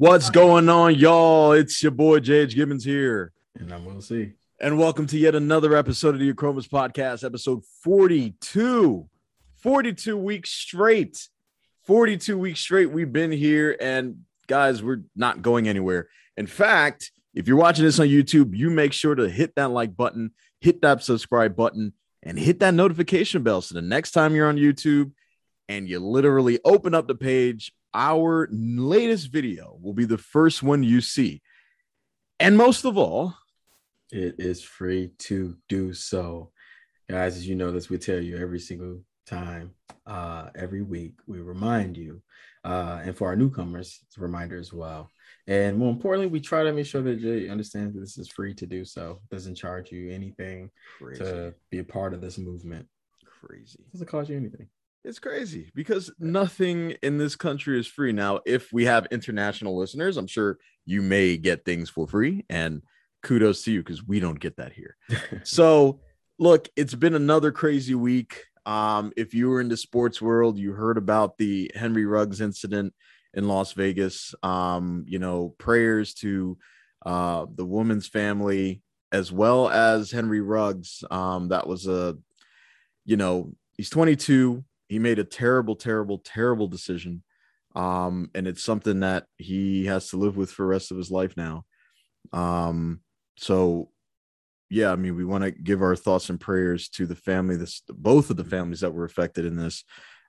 What's going on, y'all? It's your boy J.H. Gibbons here. And I'm Will C. And welcome to yet another episode of the Achromas Podcast, episode 42. 42 weeks straight. 42 weeks straight we've been here, and guys, we're not going anywhere. In fact, if you're watching this on YouTube, you make sure to hit that like button, hit that subscribe button, and hit that notification bell. So the next time you're on YouTube and you literally open up the page, our latest video will be the first one you see. And most of all, it is free to do so. Guys, as you know this, we tell you every single time, every week, we remind you. And for our newcomers, it's a reminder as well. And more importantly, we try to make sure that Jay understands that this is free to do so. It doesn't charge you anything to be a part of this movement. Crazy. It doesn't cost you anything. It's crazy because nothing in this country is free. Now, if we have international listeners, I'm sure you may get things for free, and kudos to you because we don't get that here. So, look, it's been another crazy week. If you were in the sports world, you heard about the Henry Ruggs incident in Las Vegas. You know, prayers to the woman's family as well as Henry Ruggs. That was a, you know, he's 22. He made a terrible, terrible, terrible decision, and it's something that he has to live with for the rest of his life now. So, yeah, I mean, we want to give our thoughts and prayers to the family, both of the families that were affected in this.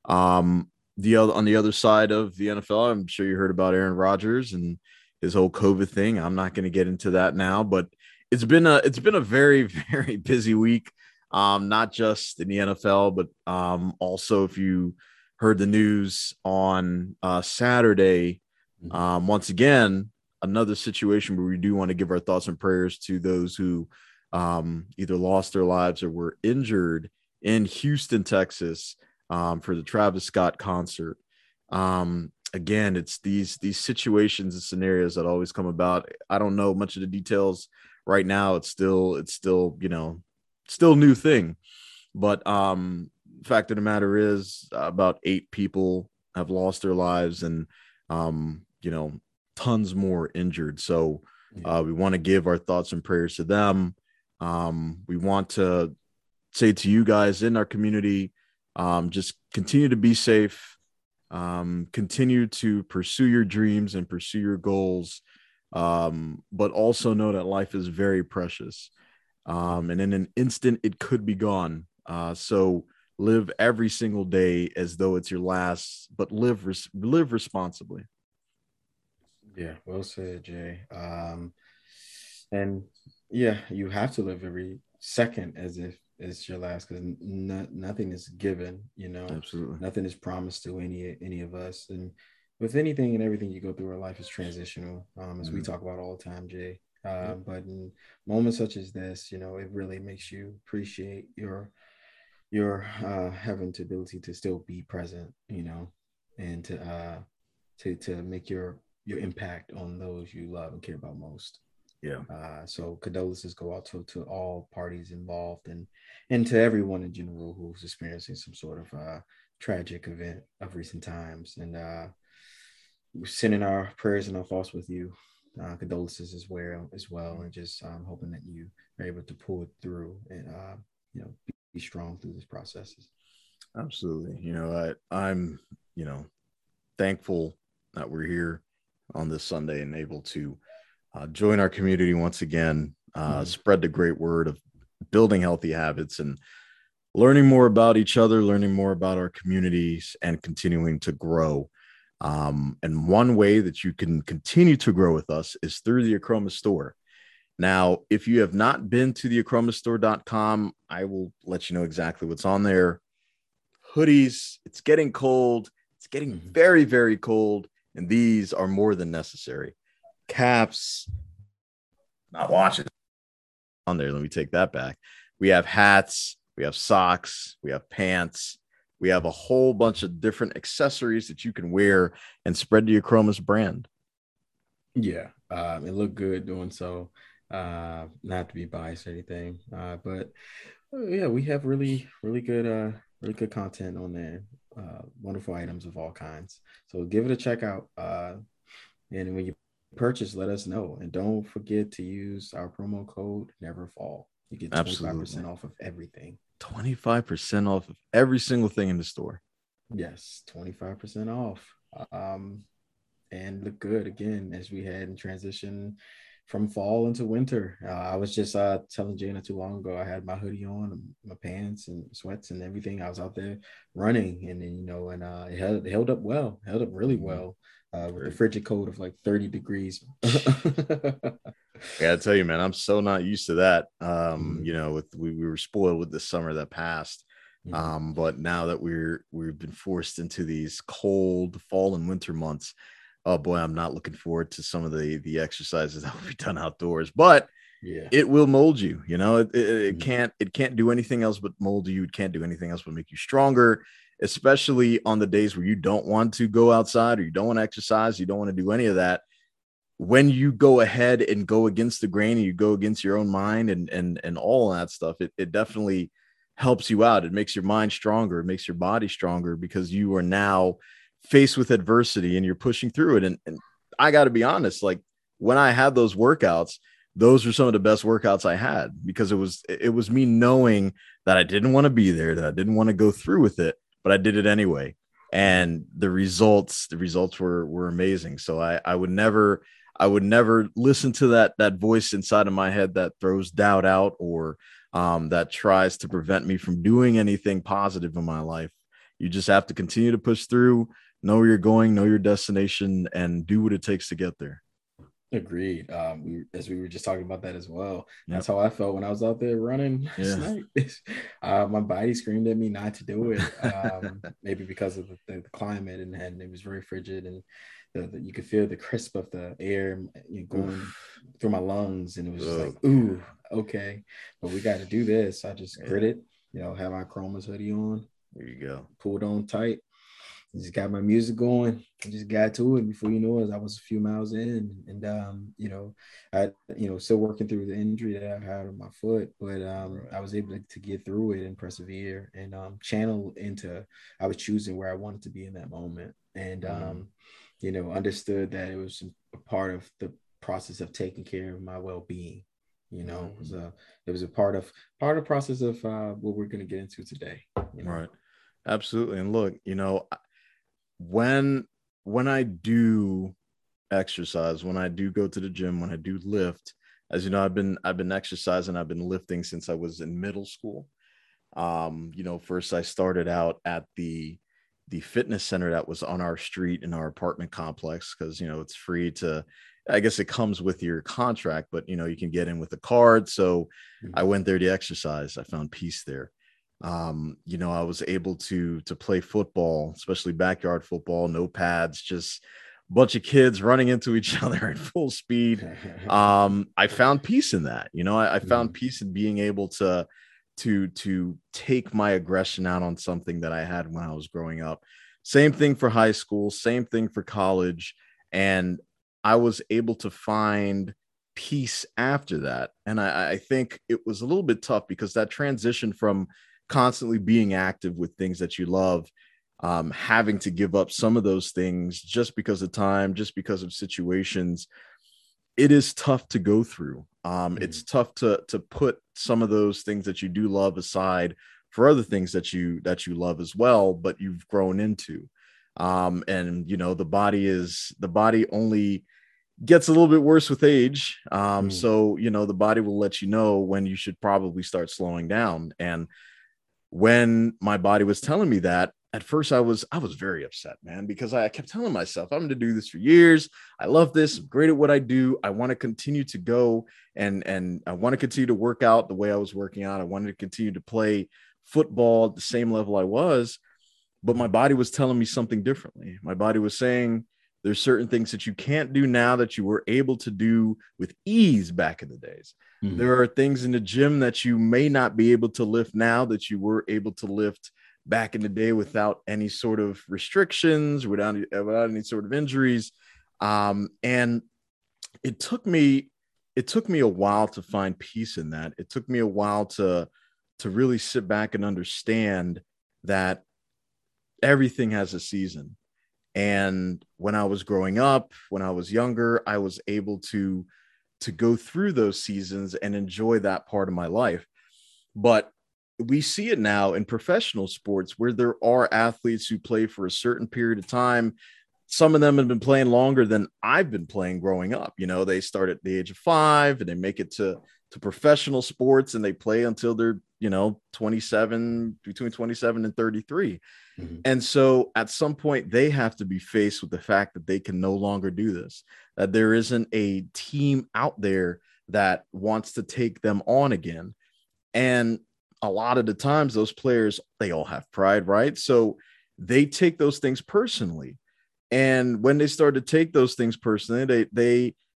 On the other side of the NFL, I'm sure you heard about Aaron Rodgers and his whole COVID thing. I'm not going to get into that now, but it's been a very, very busy week. Not just in the NFL, but also if you heard the news on Saturday, once again, another situation where we do want to give our thoughts and prayers to those who either lost their lives or were injured in Houston, Texas, for the Travis Scott concert. Again, it's these situations and scenarios that always come about. I don't know much of the details right now. It's still, you know, still new thing, but fact of the matter is about 8 people have lost their lives, and you know, tons more injured. So we want to give our thoughts and prayers to them. We want to say to you guys in our community, just continue to be safe, continue to pursue your dreams and pursue your goals, but also know that life is very precious. And in an instant, it could be gone. So live every single day as though it's your last, but live responsibly. Yeah, well said, Jay. And yeah, you have to live every second as if it's your last, because nothing is given. You know, absolutely, nothing is promised to any of us. And with anything and everything you go through, our life is transitional, as we talk about all the time, Jay. But in moments such as this, you know, it really makes you appreciate your having the ability to still be present, you know, and to make your impact on those you love and care about most. Yeah. So condolences go out to all parties involved and to everyone in general who's experiencing some sort of tragic event of recent times. And we're sending our prayers and our thoughts with you. Condolences as well, and just hoping that you are able to pull it through and you know, be strong through these processes. Absolutely. You know, I'm you know, thankful that we're here on this Sunday and able to join our community once again, spread the great word of building healthy habits and learning more about each other, learning more about our communities, and continuing to grow. And one way that you can continue to grow with us is through the Acromas Store. Now, if you have not been to the AcromaStore.com, I will let you know exactly what's on there. Hoodies, it's getting cold. It's getting very, very cold. And these are more than necessary. Caps, not watching on there. Let me take that back. We have hats. We have socks. We have pants. We have a whole bunch of different accessories that you can wear and spread to your Chromas brand. Yeah, it looked good doing so. Not to be biased or anything, but yeah, we have really, really good content on there. Wonderful items of all kinds. So give it a check out. And when you purchase, let us know. And don't forget to use our promo code NEVERFALL. You get 25% off of everything. 25% off of every single thing in the store. Yes, 25% off. And look good again as we had in transition from fall into winter. I was just telling Jay not too long ago, I had my hoodie on, my pants and sweats and everything. I was out there running, and then, you know, and it held up well, held up really well with the frigid cold of like 30 degrees. I gotta tell you, man, I'm so not used to that. You know, with we were spoiled with the summer that passed. But now that we've been forced into these cold fall and winter months, oh boy, I'm not looking forward to some of the exercises that will be done outdoors. But yeah, it will mold you. You know, it can't do anything else but mold you. It can't do anything else but make you stronger, especially on the days where you don't want to go outside or you don't want to exercise, you don't want to do any of that. When you go ahead and go against the grain and you go against your own mind and all that stuff, it definitely helps you out. It makes your mind stronger. It makes your body stronger because you are now faced with adversity and you're pushing through it. And I got to be honest, like when I had those workouts, those were some of the best workouts I had because it was me knowing that I didn't want to be there, that I didn't want to go through with it, but I did it anyway. And the results were amazing. So I would never listen to that voice inside of my head that throws doubt out or that tries to prevent me from doing anything positive in my life. You just have to continue to push through, know where you're going, know your destination, and do what it takes to get there. Agreed. As we were just talking about that as well. Yep. That's how I felt when I was out there running last night. My body screamed at me not to do it. Maybe because of the climate and it was very frigid and you could feel the crisp of the air going through my lungs, and it was just like, ooh, okay, but we got to do this. I just grit it, you know, have my Chromas hoodie on. There you go. Pulled on tight. Just got my music going. I just got to it before you know it. I was a few miles in, and you know, I still working through the injury that I had on my foot, but I was able to get through it and persevere and channel into. I was choosing where I wanted to be in that moment, and you know, understood that it was a part of the process of taking care of my well-being. You know, it was a part of the process of what we're going to get into today. You know? Right. Absolutely. And look, you know, when I do exercise, when I do go to the gym, when I do lift, as you know, I've been exercising, I've been lifting since I was in middle school. You know, first I started out at the fitness center that was on our street in our apartment complex, because, you know, it's free to, I guess it comes with your contract, but, you know, you can get in with a card. So I went there to exercise. I found peace there. You know, I was able to play football, especially backyard football, no pads, just a bunch of kids running into each other at full speed. I found peace in that. You know, I found peace in being able to take my aggression out on something that I had when I was growing up. Same thing for high school, same thing for college. And I was able to find peace after that. And I think it was a little bit tough because that transition from constantly being active with things that you love, having to give up some of those things just because of time, just because of situations, it is tough to go through. It's tough to put some of those things that you do love aside for other things that you love as well, but you've grown into. And you know, the body only gets a little bit worse with age. So, you know, the body will let you know when you should probably start slowing down. And when my body was telling me that, at first I was very upset, man, because I kept telling myself, I'm going to do this for years. I love this. I'm great at what I do. I want to continue to go and I want to continue to work out the way I was working out. I wanted to continue to play football at the same level I was. But my body was telling me something differently. My body was saying there's certain things that you can't do now that you were able to do with ease back in the days. There are things in the gym that you may not be able to lift now that you were able to lift back in the day without any sort of restrictions, without any sort of injuries. And it took me a while to find peace in that. It took me a while to really sit back and understand that everything has a season. And when I was growing up, when I was younger, I was able to go through those seasons and enjoy that part of my life. But we see it now in professional sports where there are athletes who play for a certain period of time. Some of them have been playing longer than I've been playing growing up. You know, they start at the age of 5 and they make it to professional sports and they play until they're, you know, 27, between 27 and 33. Mm-hmm. And so at some point they have to be faced with the fact that they can no longer do this, that there isn't a team out there that wants to take them on again. And a lot of the times those players, they all have pride, right? So they take those things personally. And when they start to take those things personally,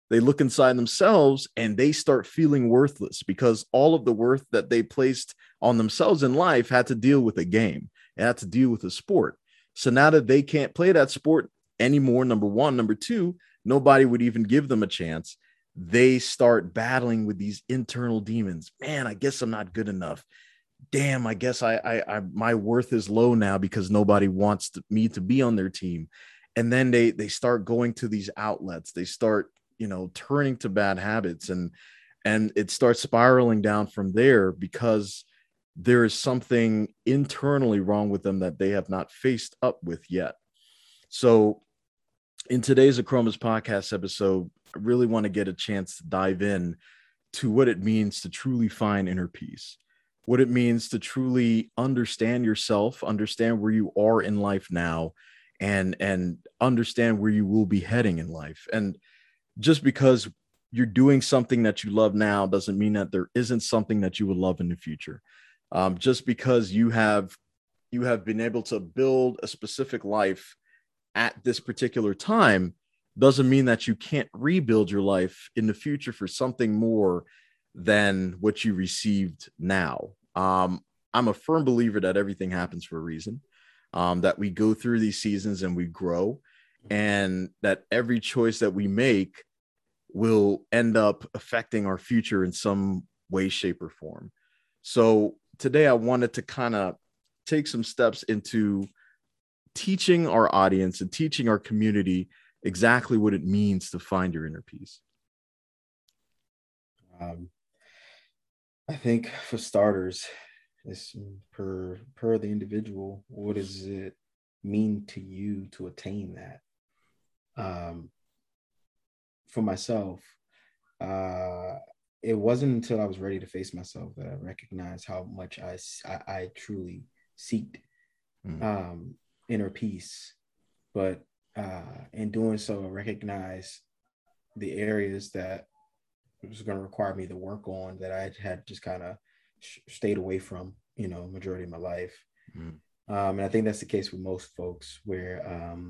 they look inside themselves and they start feeling worthless because all of the worth that they placed on themselves in life had to deal with a game. It had to deal with a sport. So now that they can't play that sport anymore, number one, number two, nobody would even give them a chance. They start battling with these internal demons. Man, I guess I'm not good enough. Damn, I guess I my worth is low now because nobody wants me to be on their team. And then they start going to these outlets. They start, you know, turning to bad habits, and it starts spiraling down from there because there is something internally wrong with them that they have not faced up with yet. So in today's Achromas podcast episode, I really want to get a chance to dive in to what it means to truly find inner peace, what it means to truly understand yourself, understand where you are in life now, and understand where you will be heading in life. And just because you're doing something that you love now doesn't mean that there isn't something that you will love in the future. Just because you have been able to build a specific life at this particular time doesn't mean that you can't rebuild your life in the future for something more than what you received now. I'm a firm believer that everything happens for a reason. That we go through these seasons and we grow, and that every choice that we make will end up affecting our future in some way, shape, or form. So today I wanted to kind of take some steps into teaching our audience and teaching our community exactly what it means to find your inner peace. I think for starters, it's per the individual, what does it mean to you to attain that? For myself, it wasn't until I was ready to face myself that I recognized how much I truly seeked inner peace. But in doing so, I recognized the areas that it was going to require me to work on that I had just kind of stayed away from, you know, majority of my life. And I think that's the case with most folks, where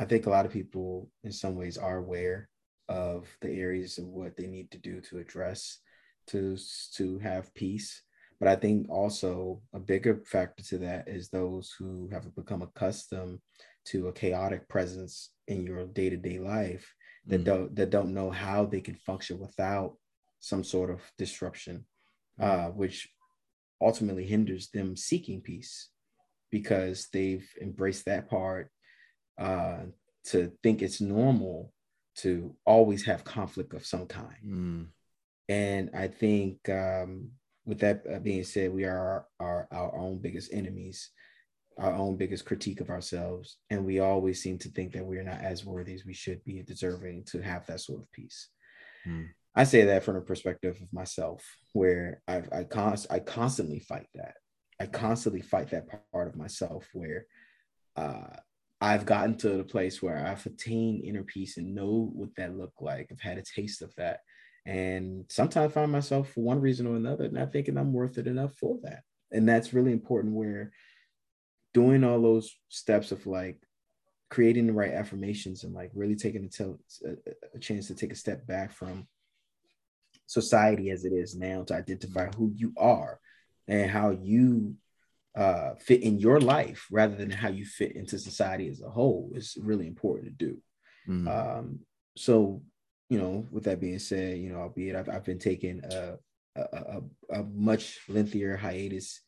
I think a lot of people in some ways are aware of the areas of what they need to do to address to have peace. But I think also a bigger factor to that is those who have become accustomed to a chaotic presence in your day-to-day life that don't know how they can function without some sort of disruption. Which ultimately hinders them seeking peace because they've embraced that part to think it's normal to always have conflict of some kind. And I think with that being said, we are our own biggest enemies, our own biggest critique of ourselves. And we always seem to think that we're not as worthy as we should be, deserving to have that sort of peace. I say that from the perspective of myself, where I constantly fight that. I constantly fight that part of myself where I've gotten to the place where I've attained inner peace and know what that looked like. I've had a taste of that. And sometimes I find myself for one reason or another not thinking I'm worth it enough for that. And that's really important, where doing all those steps of like creating the right affirmations and like really taking a chance to take a step back from society as it is now to identify who you are and how you fit in your life rather than how you fit into society as a whole is really important to do. So, you know, with that being said, you know, albeit I've been taking a much lengthier hiatus,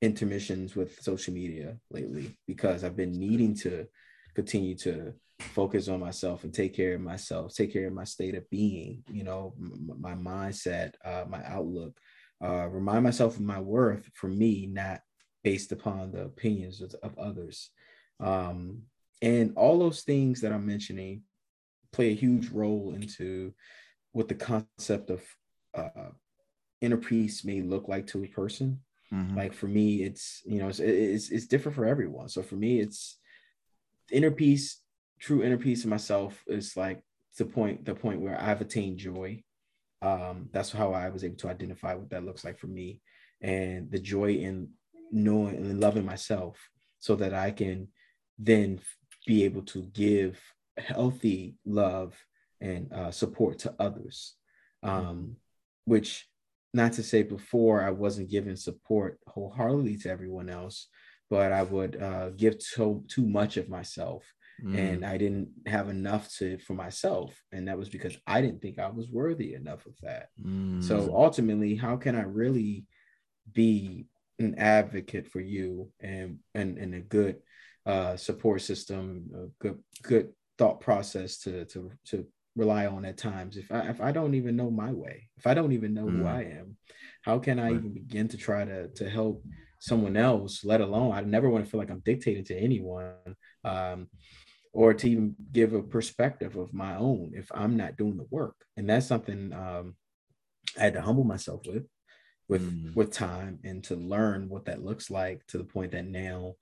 intermissions with social media lately, because I've been needing to continue to focus on myself and take care of myself, take care of my state of being, you know, my mindset, my outlook, remind myself of my worth for me, not based upon the opinions of others. And all those things that I'm mentioning play a huge role into what the concept of inner peace may look like to a person. Mm-hmm. Like for me, it's, you know, it's different for everyone. So for me, it's inner peace, true inner peace in myself is like the point where I've attained joy. That's how I was able to identify what that looks like for me, and the joy in knowing and loving myself so that I can then be able to give healthy love and support to others, which, not to say before I wasn't giving support wholeheartedly to everyone else, but I would give too much of myself. And I didn't have enough for myself. And that was because I didn't think I was worthy enough of that. So ultimately, how can I really be an advocate for you and a good support system, a good thought process to rely on at times if I don't even know my way, if I don't even know who I am, how can I even begin to try to help someone else, let alone, I never want to feel like I'm dictating to anyone, or to even give a perspective of my own if I'm not doing the work. And that's something I had to humble myself with time, and to learn what that looks like, to the point that now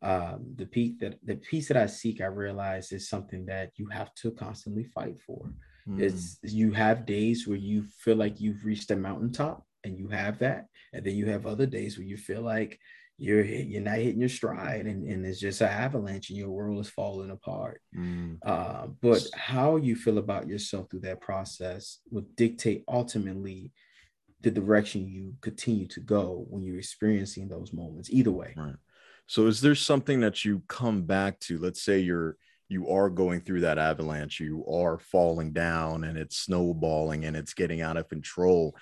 the peace that I seek, I realize, is something that you have to constantly fight for. It's, you have days where you feel like you've reached a mountaintop and you have that, and then you have other days where you feel like you're not hitting your stride, and it's just an avalanche and your world is falling apart. But how you feel about yourself through that process will dictate ultimately the direction you continue to go when you're experiencing those moments, either way. Right. So is there something that you come back to? Let's say you are going through that avalanche, you are falling down and it's snowballing and it's getting out of control.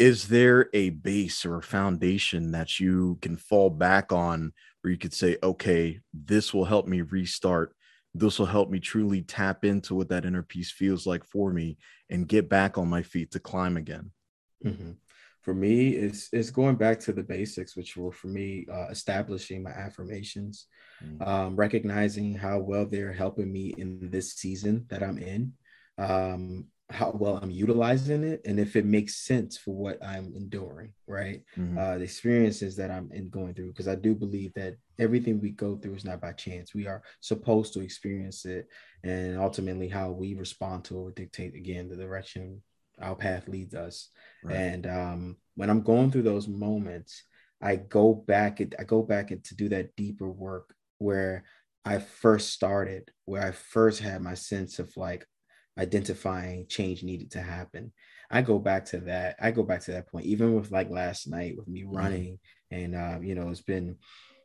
Is there a base or a foundation that you can fall back on where you could say, okay, this will help me restart. This will help me truly tap into what that inner peace feels like for me and get back on my feet to climb again? Mm-hmm. For me, it's going back to the basics, which were for me, establishing my affirmations, recognizing how well they're helping me in this season that I'm in, how well I'm utilizing it, and if it makes sense for what I'm enduring, right? The experiences that I'm going through, because I do believe that everything we go through is not by chance. We are supposed to experience it, and ultimately how we respond to it will dictate, again, the direction our path leads us. Right. And when I'm going through those moments, I go back and to do that deeper work where I first started, where I first had my sense of like identifying change needed to happen. I go back to that point, even with like last night with me running, and you know, it's been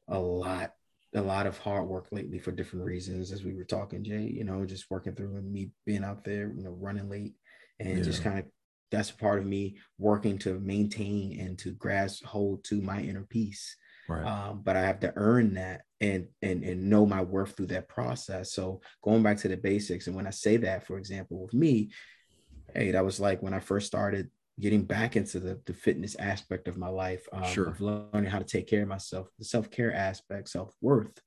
a lot of hard work lately for different reasons, as we were talking, Jay, you know, just working through and me being out there, you know, running late, and just kind of, that's part of me working to maintain and to grasp hold to my inner peace. Right. But I have to earn that and know my worth through that process. So going back to the basics. And when I say that, for example, with me, hey, that was like when I first started getting back into the fitness aspect of my life, of learning how to take care of myself, the self-care aspect, self-worth,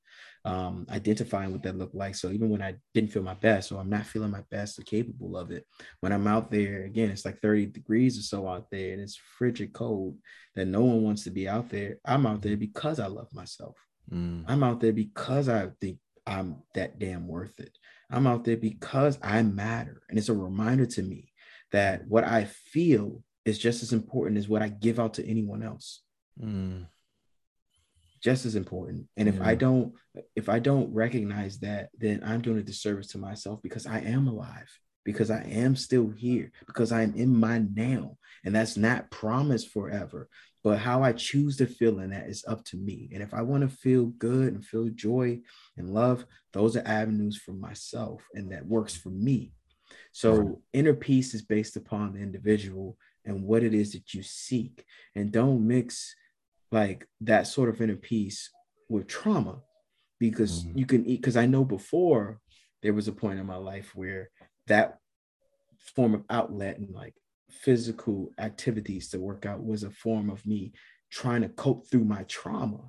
identifying what that looked like. So even when I didn't feel my best, or I'm not feeling my best or capable of it, when I'm out there, again, it's like 30 degrees or so out there, and it's frigid cold that no one wants to be out there. I'm out there because I love myself. I'm out there because I think I'm that damn worth it. I'm out there because I matter. And it's a reminder to me that what I feel is just as important as what I give out to anyone else. Just as important. And if I don't recognize that, then I'm doing a disservice to myself, because I am alive, because I am still here, because I am in my now. And that's not promised forever, but how I choose to feel in that is up to me. And if I want to feel good and feel joy and love, those are avenues for myself, and that works for me. So inner peace is based upon the individual and what it is that you seek, and don't mix like that sort of inner peace with trauma, because you can eat. Because I know before there was a point in my life where that form of outlet and like physical activities to work out was a form of me trying to cope through my trauma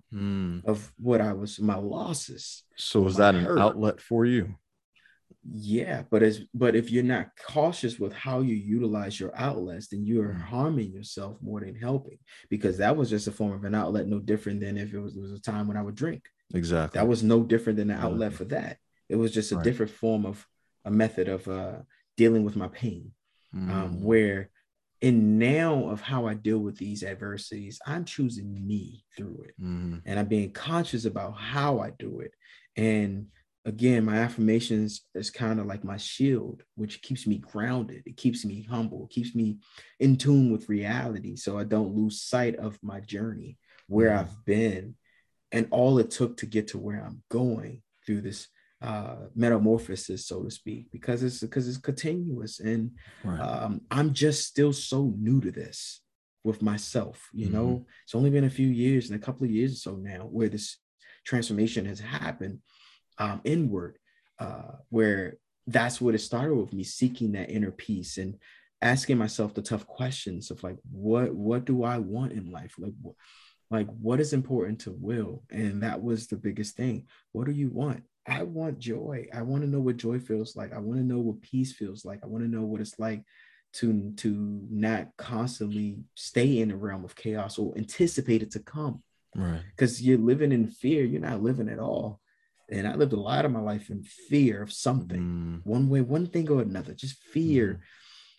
of what I was, my losses. So was that an outlet for you? Yeah, but if you're not cautious with how you utilize your outlets, then you are harming yourself more than helping, because that was just a form of an outlet, no different than if it was a time when I would drink. Exactly. That was no different than the outlet for that. It was just a different form of a method of dealing with my pain, where in now of how I deal with these adversities, I'm choosing me through it, and I'm being conscious about how I do it. And again, my affirmations is kind of like my shield, which keeps me grounded. It keeps me humble. It keeps me in tune with reality, so I don't lose sight of my journey, where I've been, and all it took to get to where I'm going through this metamorphosis, so to speak, because it's continuous. And I'm just still so new to this with myself. You know, it's only been a few years, and a couple of years or so now, where this transformation has happened. Inward, where that's what it started with, me seeking that inner peace and asking myself the tough questions of like, what do I want in life? Like what is important to Will? And that was the biggest thing. What do you want? I want joy. I want to know what joy feels like. I want to know what peace feels like. I want to know what it's like to not constantly stay in the realm of chaos or anticipate it to come. Right. Because you're living in fear. You're not living at all. And I lived a lot of my life in fear of something, one way, one thing or another, just fear.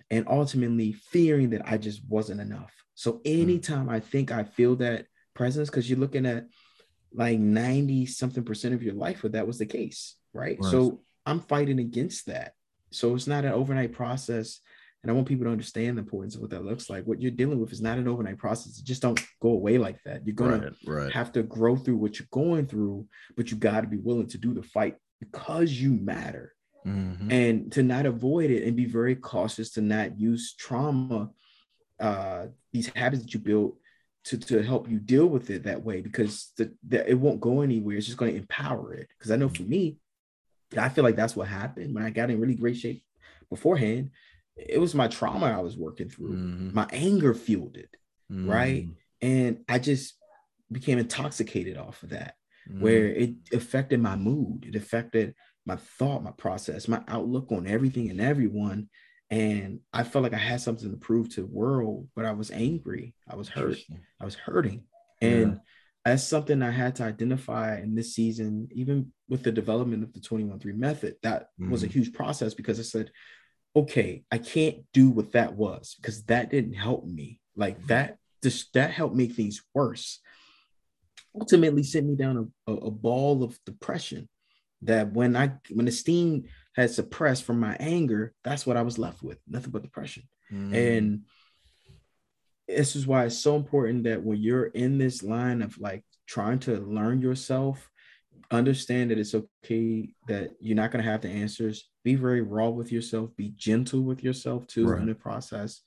And ultimately fearing that I just wasn't enough. So anytime I think I feel that presence, because you're looking at like 90 something percent of your life where that was the case, right? So I'm fighting against that. So it's not an overnight process. And I want people to understand the importance of what that looks like. What you're dealing with is not an overnight process. It just don't go away like that. You're going to have to grow through what you're going through, but you got to be willing to do the fight because you matter, and to not avoid it, and be very cautious to not use trauma, these habits that you build to help you deal with it that way, because it won't go anywhere. It's just going to empower it. Because I know for me, I feel like that's what happened when I got in really great shape beforehand. It was my trauma I was working through. My anger fueled it, right? And I just became intoxicated off of that, where it affected my mood. It affected my thought, my process, my outlook on everything and everyone. And I felt like I had something to prove to the world, but I was angry. I was hurt. I was hurting. And that's something I had to identify in this season, even with the development of the 21-3 method. That was a huge process, because I said, okay, I can't do what that was, because that didn't help me. Like that helped make things worse. Ultimately sent me down a ball of depression that when the steam had suppressed from my anger, that's what I was left with, nothing but depression. And this is why it's so important that when you're in this line of like trying to learn yourself, understand that it's okay that you're not going to have the answers. Be very raw with yourself. Be gentle with yourself too in the process,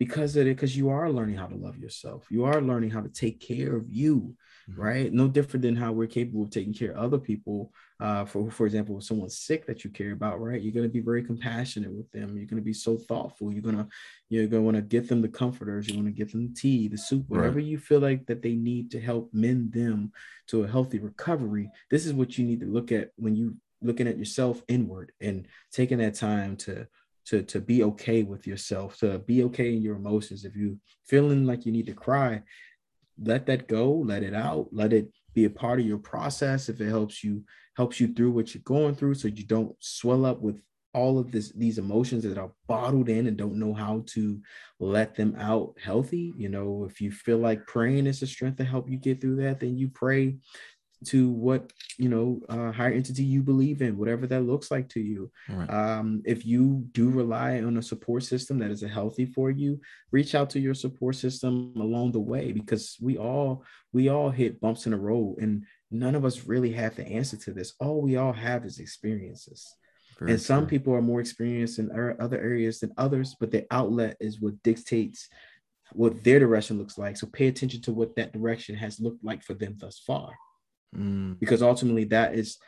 because you are learning how to love yourself. You are learning how to take care of you, right? No different than how we're capable of taking care of other people. For example, if someone's sick that you care about, right? You're going to be very compassionate with them. You're going to be so thoughtful. You're going to want to get them the comforters. You want to get them the tea, the soup, whatever you feel like that they need to help mend them to a healthy recovery. This is what you need to look at when you looking at yourself inward and taking that time to be okay with yourself, to be okay in your emotions. If you feeling like you need to cry, let that go, let it out, let it be a part of your process. If it helps you through what you're going through, so you don't swell up with all of these emotions that are bottled in and don't know how to let them out healthy. You know, if you feel like praying is a strength to help you get through that, then you pray to what, higher entity you believe in, whatever that looks like to you. Right. If you do rely on a support system that is healthy for you, reach out to your support system along the way, because we all hit bumps in the road, and none of us really have the answer to this. All we all have is experiences. Very and some true. People are more experienced in other areas than others, but the outlet is what dictates what their direction looks like. So pay attention to what that direction has looked like for them thus far. because ultimately that is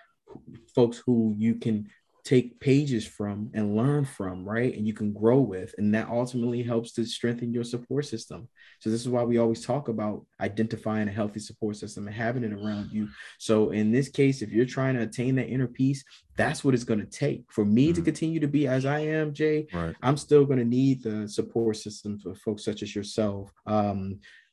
folks who you can take pages from and learn from, right? And you can grow with, and that ultimately helps to strengthen your support system. So this is why we always talk about identifying a healthy support system and having it around you. So in this case, if you're trying to attain that inner peace, that's what it's going to take for me to continue to be as I am, Jay. Right. I'm still going to need the support system for folks such as yourself,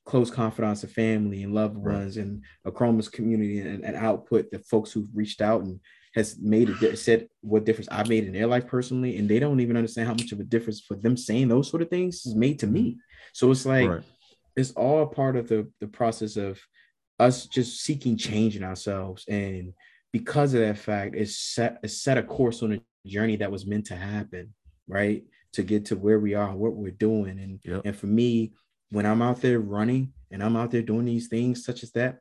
close confidants of family and loved ones, and Achromas community, and output, the folks who've reached out and has made it, said what difference I've made in their life personally. And they don't even understand how much of a difference for them saying those sort of things is made to me. So it's like, it's all part of the process of us just seeking change in ourselves. And because of that fact, it's set a course on a journey that was meant to happen, right? To get to where we are, what we're doing. And, and for me, when I'm out there running and I'm out there doing these things such as that,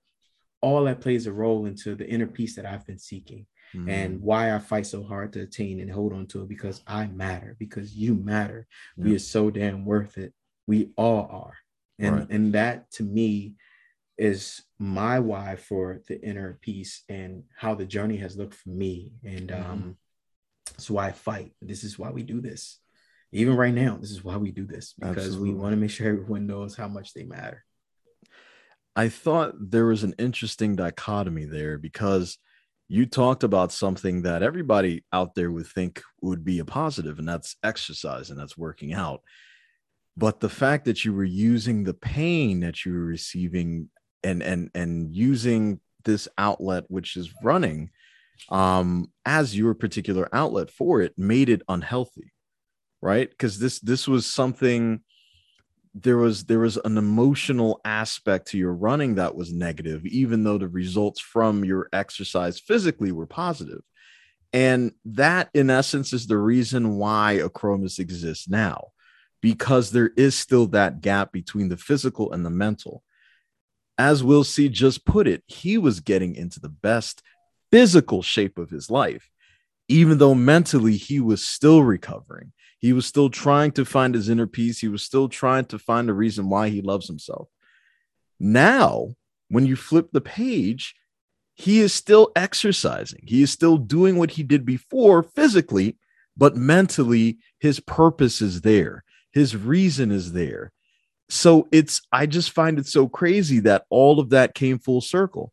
all that plays a role into the inner peace that I've been seeking. Mm-hmm. And why I fight so hard to attain and hold on to it, because I matter, because you matter. Yeah. We are so damn worth it. We all are. And, and that to me is my why for the inner peace and how the journey has looked for me. And that's why I fight. This is why we do this. Even right now, this is why we do this, because we want to make sure everyone knows how much they matter. I thought there was an interesting dichotomy there, because you talked about something that everybody out there would think would be a positive, and that's exercise and that's working out. But the fact that you were using the pain that you were receiving and using this outlet, which is running, as your particular outlet for it, made it unhealthy, right? Because this was something, there was an emotional aspect to your running that was negative, even though the results from your exercise physically were positive. And that, in essence, is the reason why Achromas exists now, because there is still that gap between the physical and the mental. As Will C just put it, he was getting into the best physical shape of his life, even though mentally he was still recovering. He was still trying to find his inner peace. He was still trying to find a reason why he loves himself. Now, when you flip the page, he is still exercising. He is still doing what he did before physically, but mentally, his purpose is there. His reason is there. So I just find it so crazy that all of that came full circle.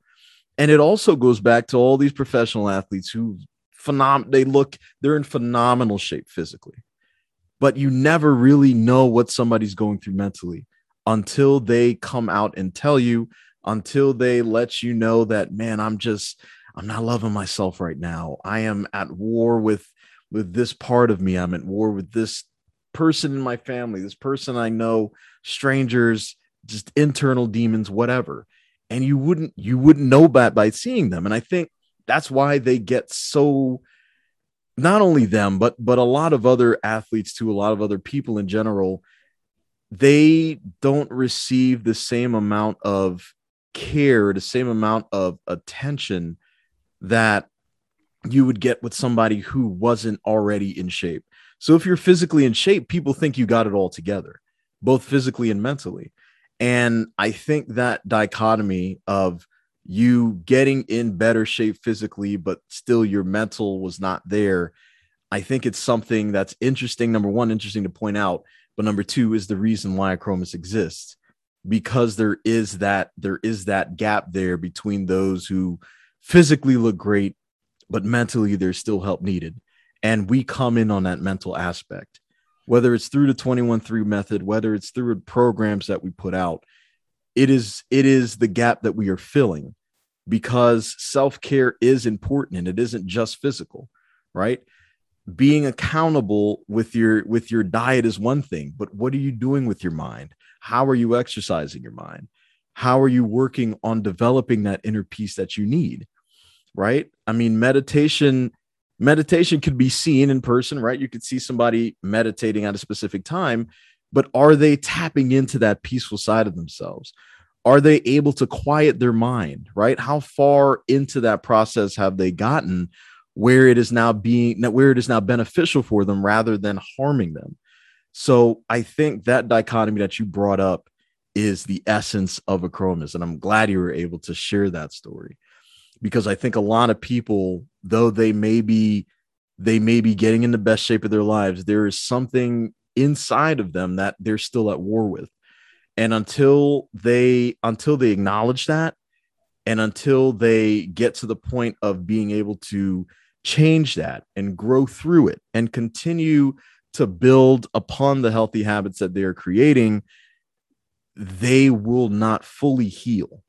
And it also goes back to all these professional athletes who they're in phenomenal shape physically. But you never really know what somebody's going through mentally until they come out and tell you, until they let you know that, man, I'm not loving myself right now. I am at war with this part of me. I'm at war with this person in my family, this person I know, strangers, just internal demons, whatever. And you wouldn't know that by seeing them. And I think that's why they get so, not only them, but a lot of other athletes too, a lot of other people in general, they don't receive the same amount of care, the same amount of attention that you would get with somebody who wasn't already in shape. So if you're physically in shape, people think you got it all together, both physically and mentally. And I think that dichotomy of you getting in better shape physically, but still your mental was not there, I think it's something that's interesting. Number one, interesting to point out, but number two is the reason why Achromas exists, because there is that gap there between those who physically look great, but mentally there's still help needed. And we come in on that mental aspect, whether it's through the 21-3 method, whether it's through programs that we put out. It is the gap that we are filling, because self-care is important, and it isn't just physical, right? Being accountable with your diet is one thing, but what are you doing with your mind? How are you exercising your mind? How are you working on developing that inner peace that you need, right? I mean, meditation could be seen in person, right? You could see somebody meditating at a specific time, but are they tapping into that peaceful side of themselves? Are they able to quiet their mind, right? How far into that process have they gotten where it is now beneficial for them rather than harming them? So I think that dichotomy that you brought up is the essence of Achromas, and I'm glad you were able to share that story. because I think a lot of people, though they may be getting in the best shape of their lives, there is something inside of them that they're still at war with. And until they acknowledge that, and until they get to the point of being able to change that and grow through it and continue to build upon the healthy habits that they are creating, they will not fully heal.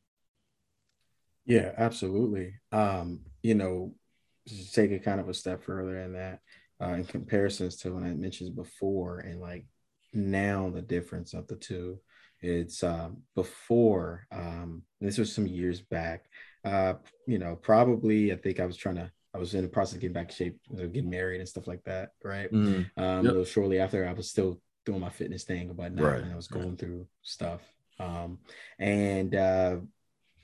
Yeah, absolutely. Just take it kind of a step further in that, in comparisons to when I mentioned before, and like now the difference of the two, it's before, this was some years back, probably, I think I was in the process of getting back in shape, getting married and stuff like that. Right. Mm-hmm. Yep. Shortly after, I was still doing my fitness thing about night, right, and I was going through stuff.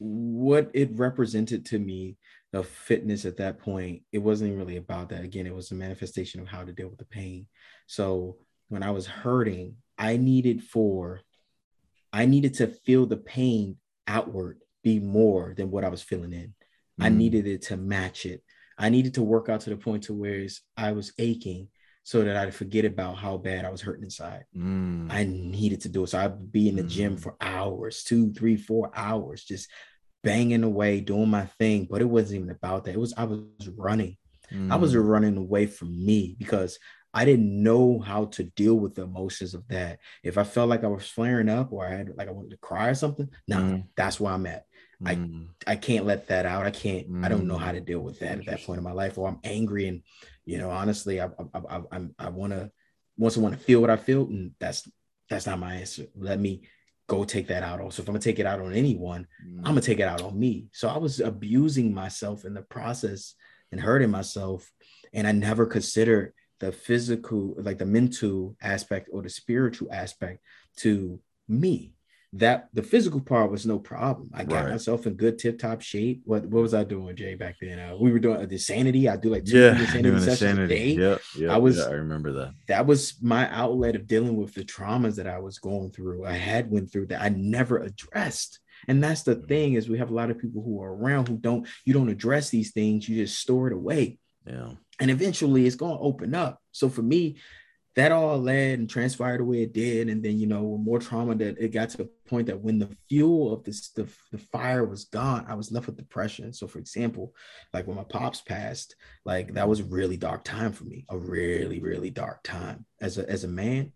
What it represented to me of fitness at that point, it wasn't really about that. Again, it was a manifestation of how to deal with the pain. So when I was hurting, I needed to feel the pain outward be more than what I was feeling in. Mm-hmm. I needed it to match it. I needed to work out to the point to where I was aching so that I'd forget about how bad I was hurting inside. Mm. I needed to do it. So I'd be in the gym for hours, 2, 3, 4 hours, just banging away, doing my thing. But it wasn't even about that. I was running. Mm. I was running away from me because I didn't know how to deal with the emotions of that. If I felt like I was flaring up or I wanted to cry or something, that's where I'm at. I can't let that out. I don't know how to deal with that at that point in my life. Or I'm angry, and honestly, I want to feel what I feel, and that's not my answer. Let me go take that out. Also, if I'm gonna take it out on anyone, I'm gonna take it out on me. So I was abusing myself in the process and hurting myself, and I never considered the physical, like the mental aspect or the spiritual aspect to me. That the physical part was no problem. I got myself in good tip-top shape. What was I doing, Jay, back then? We were doing the Sanity. I do like 2 Sanity sessions a day. I remember that. That was my outlet of dealing with the traumas that I was going through. I had went through that I never addressed. And that's the thing, is we have a lot of people who are around who don't address these things. You just store it away. Yeah. And eventually it's going to open up. So for me, that all led and transpired the way it did. And then, more trauma, that it got to the point that when the fuel of the fire was gone, I was left with depression. So for example, like when my pops passed, like that was a really dark time for me, a really, really dark time as a man,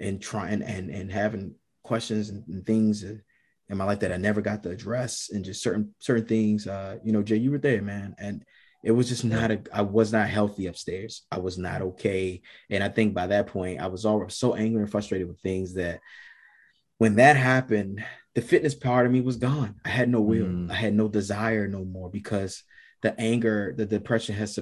and trying and having questions and things in my life that I never got to address, and just certain things, Jay, you were there, man. And it was just I was not healthy upstairs. I was not okay. And I think by that point, I was already so angry and frustrated with things that when that happened, the fitness part of me was gone. I had no will. I had no desire no more, because the anger, the depression has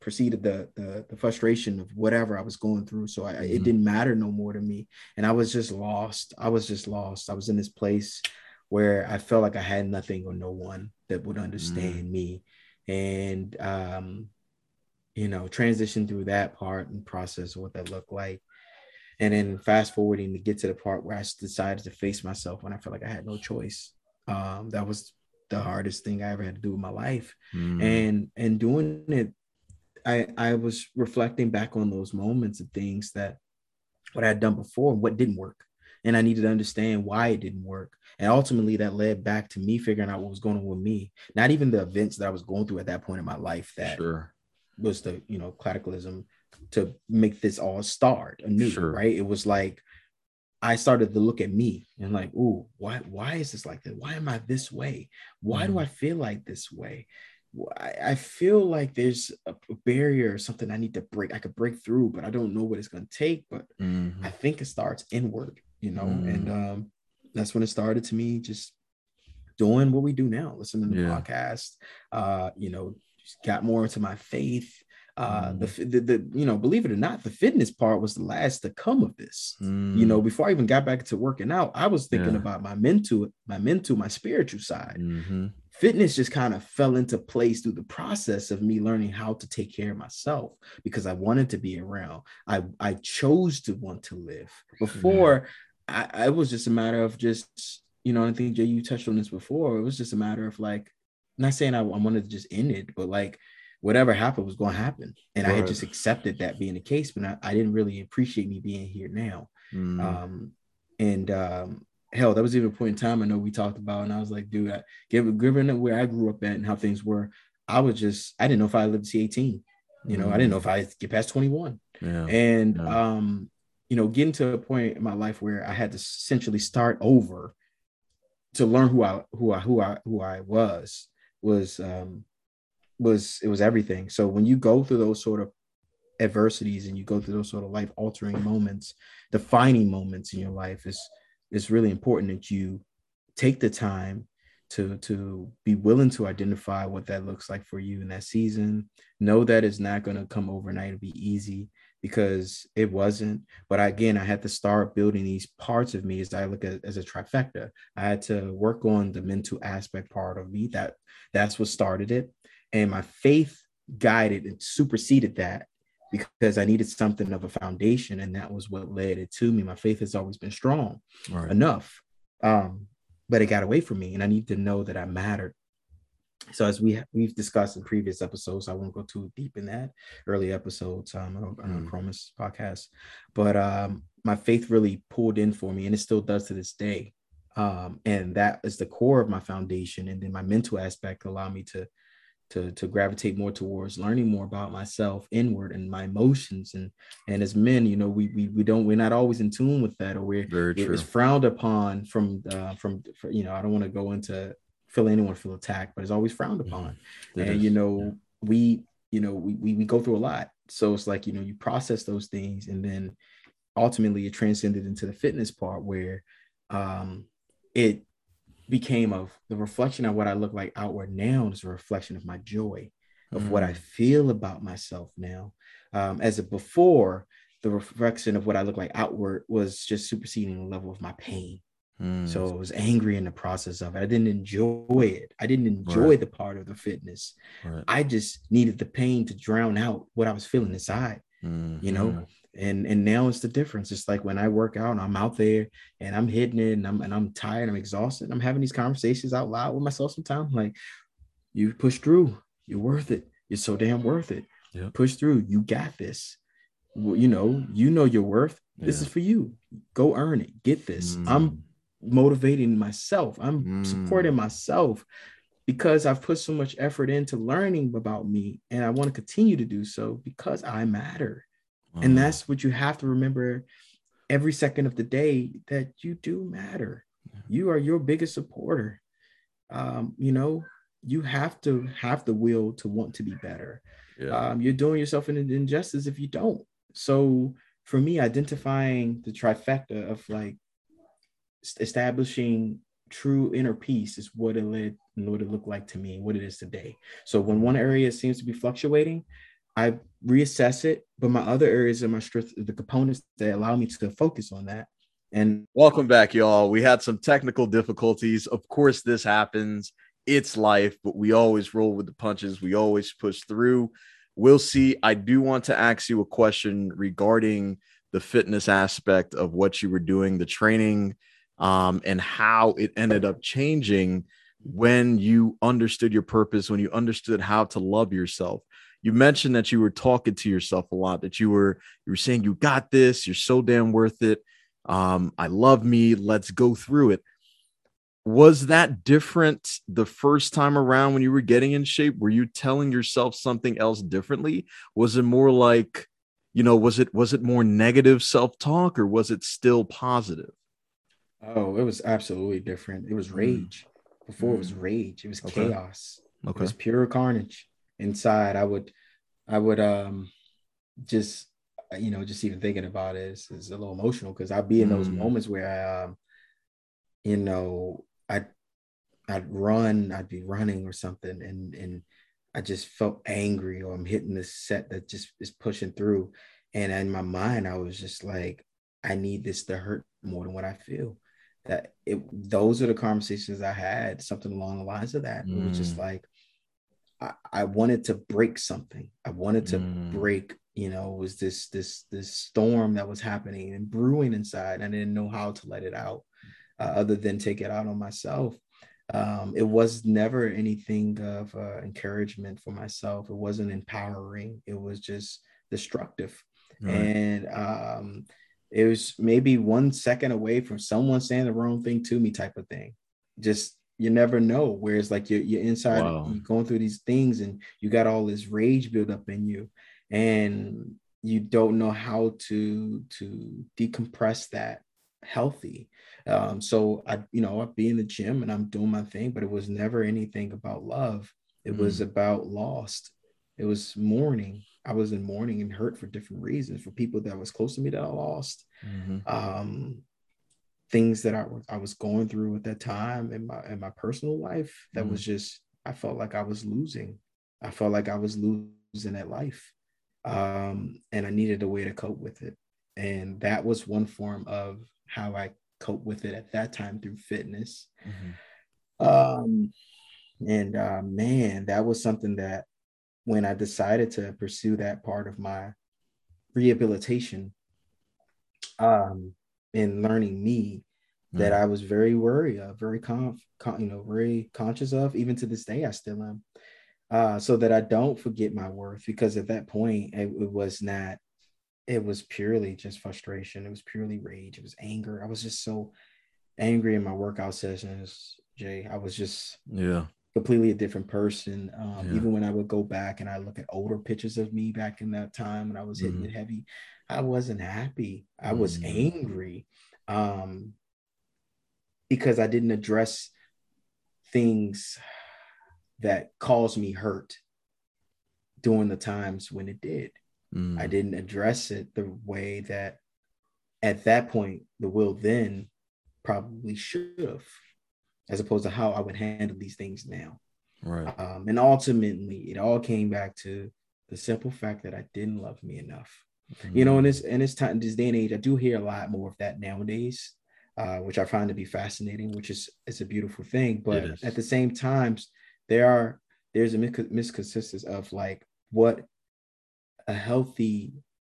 preceded the frustration of whatever I was going through. So it didn't matter no more to me. And I was just lost. I was in this place where I felt like I had nothing or no one that would understand me. And, transition through that part and process what that looked like. And then fast forwarding to get to the part where I decided to face myself when I felt like I had no choice. That was the hardest thing I ever had to do in my life. And doing it, I was reflecting back on those moments and things that what I had done before and what didn't work. And I needed to understand why it didn't work. And ultimately that led back to me figuring out what was going on with me, not even the events that I was going through at that point in my life that was the, cataclysm to make this all start anew, right? It was like, I started to look at me and like, ooh, why is this like that? Why am I this way? Why do I feel like this way? I feel like there's a barrier or something I need to break. I could break through, but I don't know what it's going to take, but I think it starts inward. And that's when it started to me just doing what we do now, listening to the podcast, just got more into my faith. Believe it or not, the fitness part was the last to come of this. Before I even got back to working out, I was thinking about my spiritual side. Fitness just kind of fell into place through the process of me learning how to take care of myself, because I wanted to be around. I chose to want to live. Before, I was just a matter of just you know, I think Jay, you touched on this before. It was just a matter of like, not saying I wanted to just end it, but like whatever happened was going to happen. And right. I had just accepted that being the case, but I didn't really appreciate me being here now. Mm. Hell, that was even a point in time I know we talked about, and I was like, dude, given where I grew up at and how things were, I didn't know if I lived to see 18. You know, I didn't know if I get past 21. Yeah. And, you know, getting to a point in my life where I had to essentially start over to learn who I was, it was everything. So when you go through those sort of adversities and you go through those sort of life altering moments, defining moments in your life, it's really important that you take the time to be willing to identify what that looks like for you in that season. Know that it's not going to come overnight and be easy, because it wasn't. But again, I had to start building these parts of me as I look at as a trifecta. I had to work on the mental aspect part of me. That's what started it. And my faith guided and superseded that, because I needed something of a foundation, and that was what led it to me. My faith has always been strong enough, but it got away from me, and I need to know that I mattered. So as we've discussed in previous episodes, I won't go too deep in that early episodes on Chromas podcast, but my faith really pulled in for me, and it still does to this day. And that is the core of my foundation. And then my mental aspect allowed me to gravitate more towards learning more about myself inward and my emotions. And as men, you know, we're not always in tune with that, or it's frowned upon from you know, I don't want to go into feel attacked, but it's always frowned upon. Yeah, and you know, we go through a lot. So it's like, you know, you process those things, and then ultimately it transcended into the fitness part, where it became of the reflection of what I look like outward now is a reflection of my joy, of what I feel about myself now. Before, the reflection of what I look like outward was just superseding the level of my pain. So I was angry in the process of it. I didn't enjoy it. I didn't enjoy the part of the fitness. Right. I just needed the pain to drown out what I was feeling inside, you know? Yeah. And now it's the difference. It's like when I work out and I'm out there and I'm hitting it and I'm tired, I'm exhausted. I'm having these conversations out loud with myself sometimes. Like, you push through, you're worth it. You're so damn worth it. Yep. Push through, you got this. Well, you know your worth. Yeah. This is for you. Go earn it. Get this. I'm motivating myself. I'm supporting myself, because I've put so much effort into learning about me, and I want to continue to do so because I matter. And that's what you have to remember every second of the day, that you do matter. Yeah. You are your biggest supporter. You know, you have to have the will to want to be better. Yeah. You're doing yourself an injustice if you don't. So for me, identifying the trifecta of like establishing true inner peace is what it led and what it looked like to me, what it is today. So when one area seems to be fluctuating, I reassess it, but my other areas of my strength, the components that allow me to focus on that. And welcome back, y'all. We had some technical difficulties. Of course, this happens. It's life, but we always roll with the punches. We always push through. We'll see. I do want to ask you a question regarding the fitness aspect of what you were doing, the training, and how it ended up changing when you understood your purpose, when you understood how to love yourself. You mentioned that you were talking to yourself a lot, that you were saying, you got this, you're so damn worth it. I love me. Let's go through it. Was that different the first time around when you were getting in shape? Were you telling yourself something else differently? Was it more like, you know, was it more negative self-talk, or was it still positive? Oh, it was absolutely different. It was rage. Before it was rage. It was chaos. Okay. It was pure carnage. Inside, I would just, you know, just even thinking about it is a little emotional, because I'd be in those moments where I'd be running or something, and I just felt angry, or I'm hitting this set that just is pushing through, and in my mind I was just like, I need this to hurt more than what I feel. Those are the conversations I had, something along the lines of that. It was just like, I wanted to break something. I wanted to break, you know, was this storm that was happening and brewing inside. I didn't know how to let it out. other than take it out on myself. It was never anything of encouragement for myself. It wasn't empowering. It was just destructive. Right. And it was maybe 1 second away from someone saying the wrong thing to me type of thing. Just, you never know. Whereas like you're inside, wow, you're going through these things and you got all this rage built up in you and you don't know how to decompress that healthy. So I'd be in the gym and I'm doing my thing, but it was never anything about love. It was about lost. It was mourning. I was in mourning and hurt for different reasons, for people that was close to me that I lost, things that I was going through at that time in my personal life. That was just, I felt like I was losing. I felt like I was losing that life. And I needed a way to cope with it. And that was one form of how I cope with it at that time, through fitness. Man, that was something that when I decided to pursue that part of my rehabilitation, in learning me, that I was very worried of, very conscious of, even to this day, I still am, so that I don't forget my worth. Because at that point, it was purely just frustration. It was purely rage. It was anger. I was just so angry in my workout sessions, Jay. I was just completely a different person. Even when I would go back and I look at older pictures of me back in that time when I was hitting it heavy, I wasn't happy. I was angry because I didn't address things that caused me hurt during the times when it did. I didn't address it the way that at that point the Will then probably should have, as opposed to how I would handle these things now. Right. And ultimately it all came back to the simple fact that I didn't love me enough. In this time, this day and age, I do hear a lot more of that nowadays, which I find to be fascinating, which is a beautiful thing. But at the same time, there's a misconsistency of like what a healthy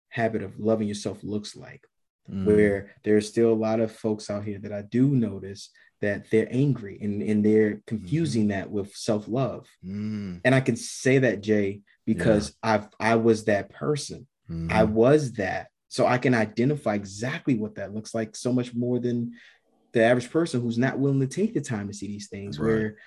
habit of loving yourself looks like, where there's still a lot of folks out here that I do notice that they're angry and they're confusing that with self-love. And I can say that, Jay, because I was that person. I was that. So I can identify exactly what that looks like so much more than the average person who's not willing to take the time to see these things, where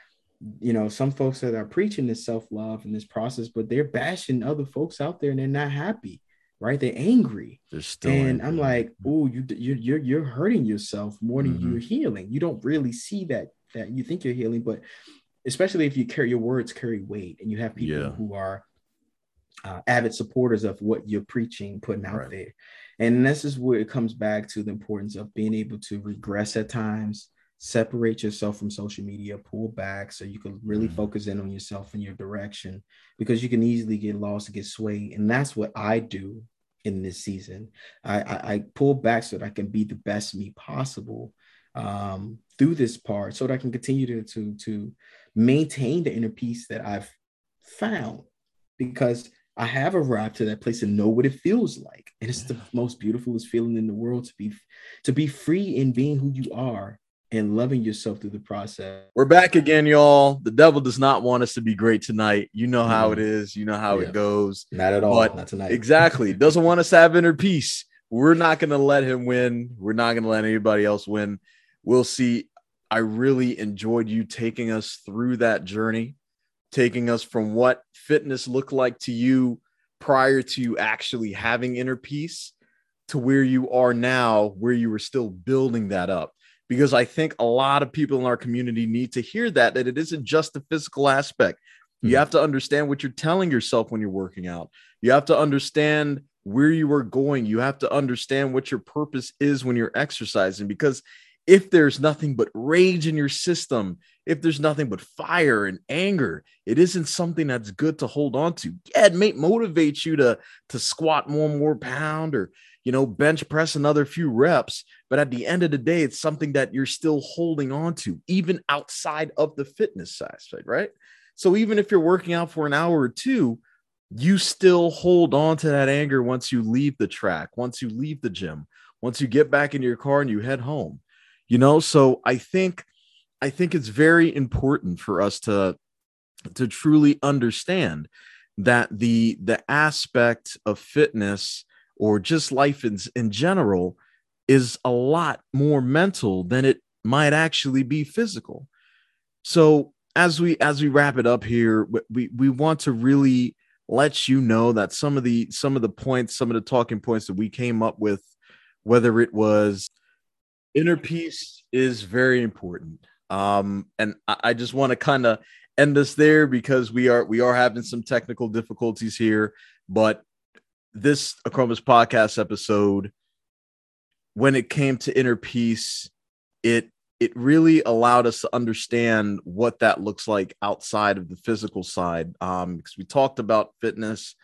some folks that are preaching this self-love and this process, but they're bashing other folks out there and they're not happy, right? They're angry. They're still angry. I'm like, oh, you're hurting yourself more than you're healing. You don't really see that you think you're healing, but especially if you your words carry weight and you have people who are avid supporters of what you're preaching, putting out there. And this is where it comes back to the importance of being able to regress at times, separate yourself from social media, pull back so you can really focus in on yourself and your direction, because you can easily get lost and get swayed. And that's what I do in this season. I pull back so that I can be the best me possible through this part, so that I can continue to maintain the inner peace that I've found, because I have arrived to that place and know what it feels like. And it's the most beautiful feeling in the world to be free in being who you are and loving yourself through the process. We're back again, y'all. The devil does not want us to be great tonight. You know how it is. You know how it goes. Not at all. But not tonight. Exactly. Doesn't want us to have inner peace. We're not going to let him win. We're not going to let anybody else win. We'll see. I really enjoyed you taking us through that journey, taking us from what fitness looked like to you prior to actually having inner peace to where you are now, where you were still building that up. Because I think a lot of people in our community need to hear that it isn't just the physical aspect. You have to understand what you're telling yourself when you're working out. You have to understand where you are going. You have to understand what your purpose is when you're exercising. Because if there's nothing but rage in your system, if there's nothing but fire and anger, it isn't something that's good to hold on to. Yeah, it may motivate you to squat one more pound or bench press another few reps. But at the end of the day, it's something that you're still holding on to, even outside of the fitness aspect, right? So even if you're working out for an hour or two, you still hold on to that anger once you leave the track, once you leave the gym, once you get back in your car and you head home. you know? So I think it's very important for us to truly understand that the aspect of fitness or just life in general is a lot more mental than it might actually be physical. So as we wrap it up here, we want to really let you know that some of the talking points that we came up with, whether it was inner peace is very important. And I just want to kind of end this there because we are having some technical difficulties here, but this Achromas podcast episode, when it came to inner peace, it really allowed us to understand what that looks like outside of the physical side. Because we talked about fitness,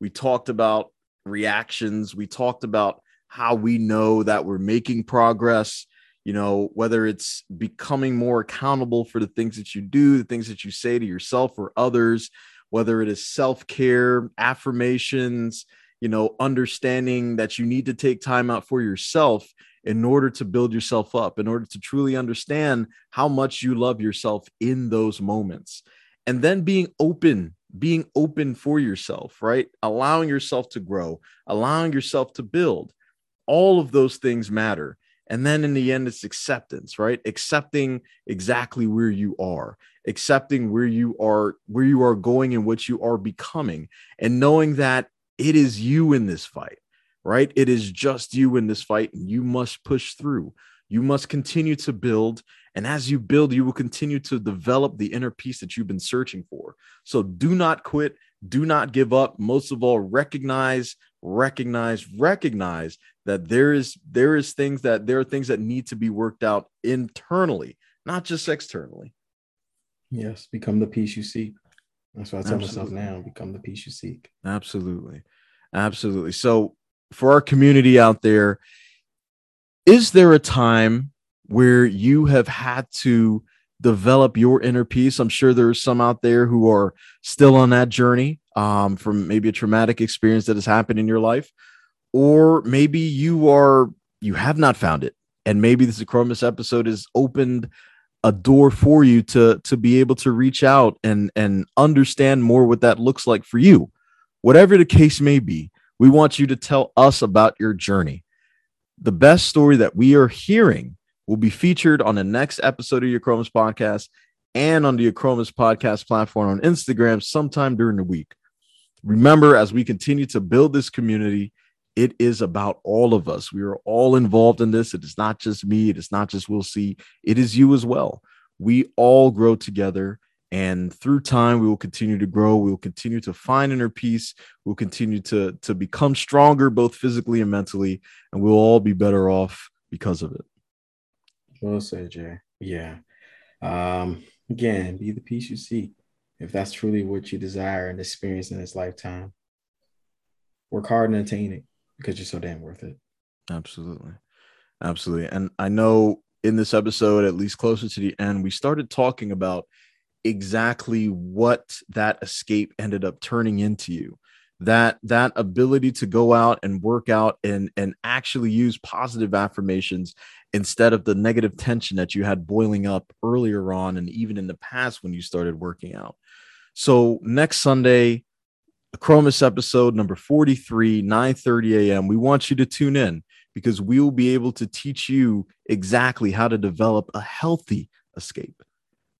we talked about reactions, we talked about how we know that we're making progress, you know, whether it's becoming more accountable for the things that you do, the things that you say to yourself or others, whether it is self-care, affirmations, you know, understanding that you need to take time out for yourself in order to build yourself up, in order to truly understand how much you love yourself in those moments. And then being open for yourself, right? Allowing yourself to grow, allowing yourself to build. All of those things matter. And then in the end, it's acceptance, right? Accepting exactly where you are, accepting where you are going and what you are becoming, and knowing that it is you in this fight, right? It is just you in this fight, and you must push through. You must continue to build. And as you build, you will continue to develop the inner peace that you've been searching for. So do not quit. Do not give up. Most of all, recognize that there are things that need to be worked out internally, not just externally. Yes. Become the peace you seek. That's what I tell myself now. Become the peace you seek. Absolutely. Absolutely. So for our community out there, is there a time where you have had to develop your inner peace? I'm sure there are some out there who are still on that journey from maybe a traumatic experience that has happened in your life, or maybe you have not found it. And maybe this Achromas episode has opened a door for you to be able to reach out and understand more what that looks like for you. Whatever the case may be, we want you to tell us about your journey. The best story that we are hearing will be featured on the next episode of the Achromas podcast and on the Achromas podcast platform on Instagram sometime during the week. Remember, as we continue to build this community, it is about all of us. We are all involved in this. It is not just me. It is not just Will C. It is you as well. We all grow together, and through time, we will continue to grow. We will continue to find inner peace. We'll continue to become stronger, both physically and mentally, and we'll all be better off because of it. Well said, Jay. Yeah. Again, be the peace you seek. If that's truly what you desire and experience in this lifetime, work hard and attain it because you're so damn worth it. Absolutely. Absolutely. And I know in this episode, at least closer to the end, we started talking about exactly what that escape ended up turning into you. That ability to go out and work out and actually use positive affirmations instead of the negative tension that you had boiling up earlier on and even in the past when you started working out. So next Sunday, Achromas episode number 43, 9:30 a.m., we want you to tune in because we will be able to teach you exactly how to develop a healthy escape,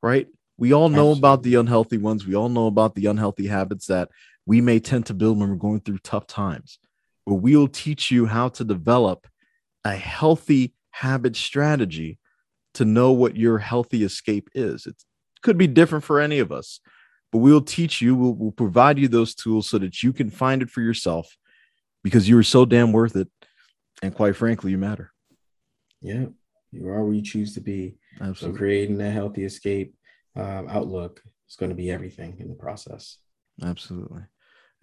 right? We all know about the unhealthy ones. We all know about the unhealthy habits that we may tend to build when we're going through tough times, but we'll teach you how to develop a healthy habit strategy to know what your healthy escape is. It could be different for any of us, but we'll teach you, we'll provide you those tools so that you can find it for yourself because you are so damn worth it. And quite frankly, you matter. Yeah, you are where you choose to be. Absolutely. So creating that healthy escape outlook is going to be everything in the process. Absolutely.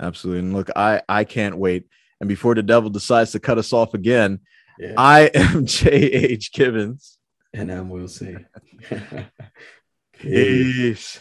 Absolutely. And look, I can't wait. And before the devil decides to cut us off again, yeah. I am J.H. Gibbons. And I'm Will C. Peace.